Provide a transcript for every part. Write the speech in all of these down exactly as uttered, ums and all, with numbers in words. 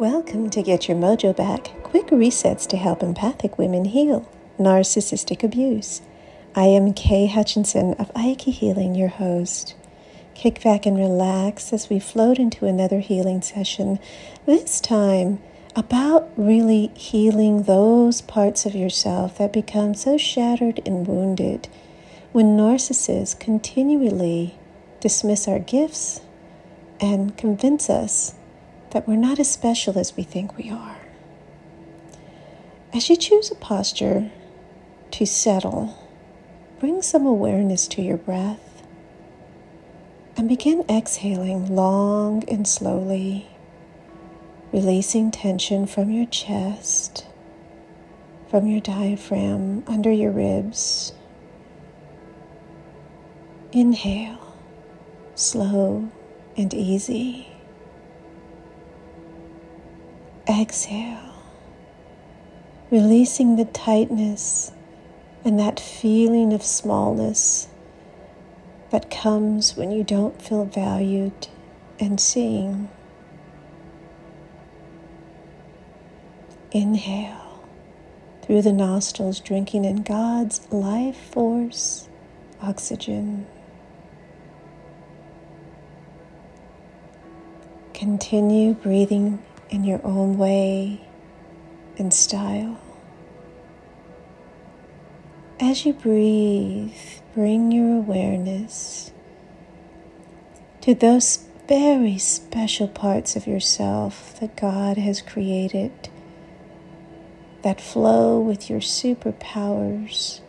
Welcome to Get Your Mojo Back, quick resets to help empathic women heal narcissistic abuse. I am Kay Hutchinson of Aiki Healing, your host. Kick back and relax as we float into another healing session, this time about really healing those parts of yourself that become so shattered and wounded when narcissists continually dismiss our gifts and convince us that we're not as special as we think we are. As you choose a posture to settle, bring some awareness to your breath and begin exhaling long and slowly, releasing tension from your chest, from your diaphragm, under your ribs. Inhale, slow and easy. Exhale, releasing the tightness and that feeling of smallness that comes when you don't feel valued and seen. Inhale through the nostrils, drinking in God's life force, oxygen. Continue breathing in your own way and style. As you breathe, bring your awareness to those very special parts of yourself that God has created that flow with your superpowers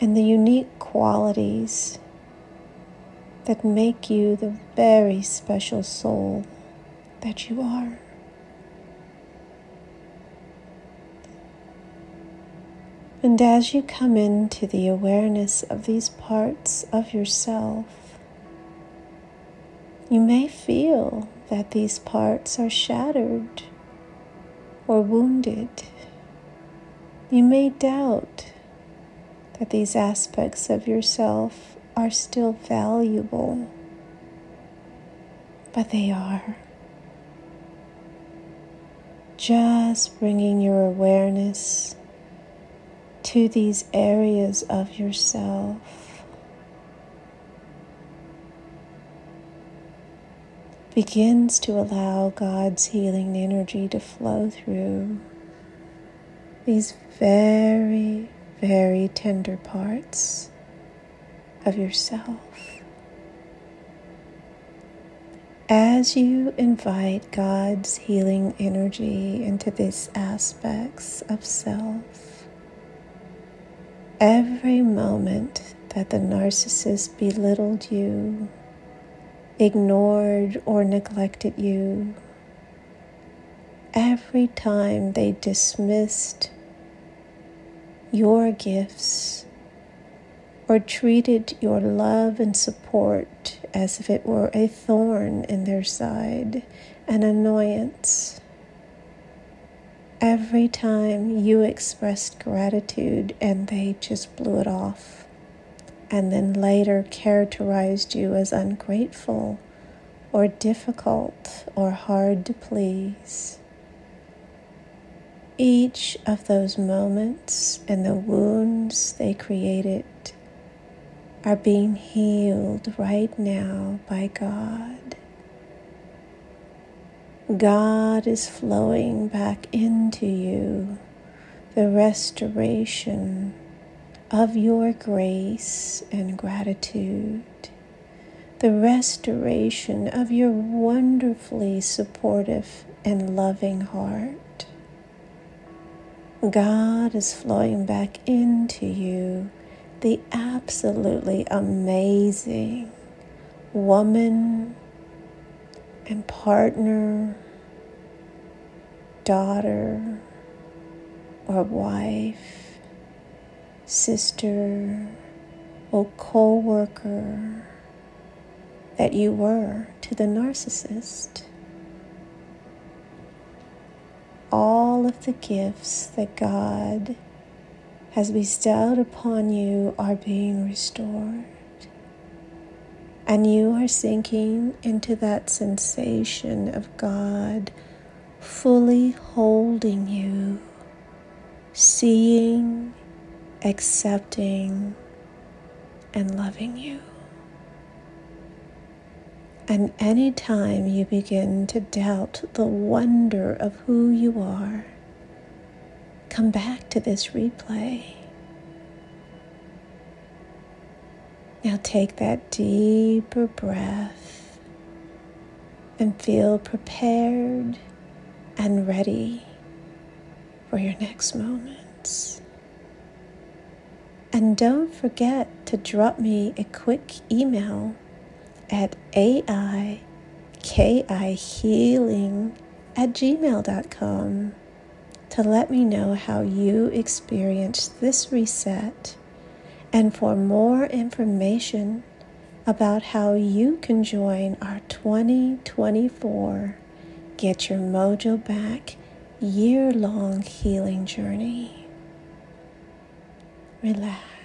and the unique qualities that make you the very special soul that you are. And as you come into the awareness of these parts of yourself, you may feel that these parts are shattered or wounded. You may doubt that these aspects of yourself are still valuable, but they are. Just bringing your awareness to these areas of yourself. Begins to allow God's healing energy to flow through these very, very tender parts of yourself. As you invite God's healing energy into these aspects of self, every moment that the narcissist belittled you, ignored or neglected you, every time they dismissed your gifts or treated your love and support as if it were a thorn in their side, an annoyance. Every time you expressed gratitude and they just blew it off, and then later characterized you as ungrateful or difficult or hard to please. Each of those moments and the wounds they created are being healed right now by God. God is flowing back into you the restoration of your grace and gratitude, the restoration of your wonderfully supportive and loving heart. God is flowing back into you the absolutely amazing woman and partner, daughter or wife, sister or co-worker that you were to the narcissist. All of the gifts that God has bestowed upon you are being restored, and you are sinking into that sensation of God fully holding you, seeing, accepting, and loving you. And any time you begin to doubt the wonder of who you are, come back to this replay. Now take that deeper breath and feel prepared and ready for your next moments. And don't forget to drop me a quick email at aikihealing at gmail dot com to let me know how you experienced this reset and for more information about how you can join our twenty twenty-four Get Your Mojo Back year-long healing journey. Relax.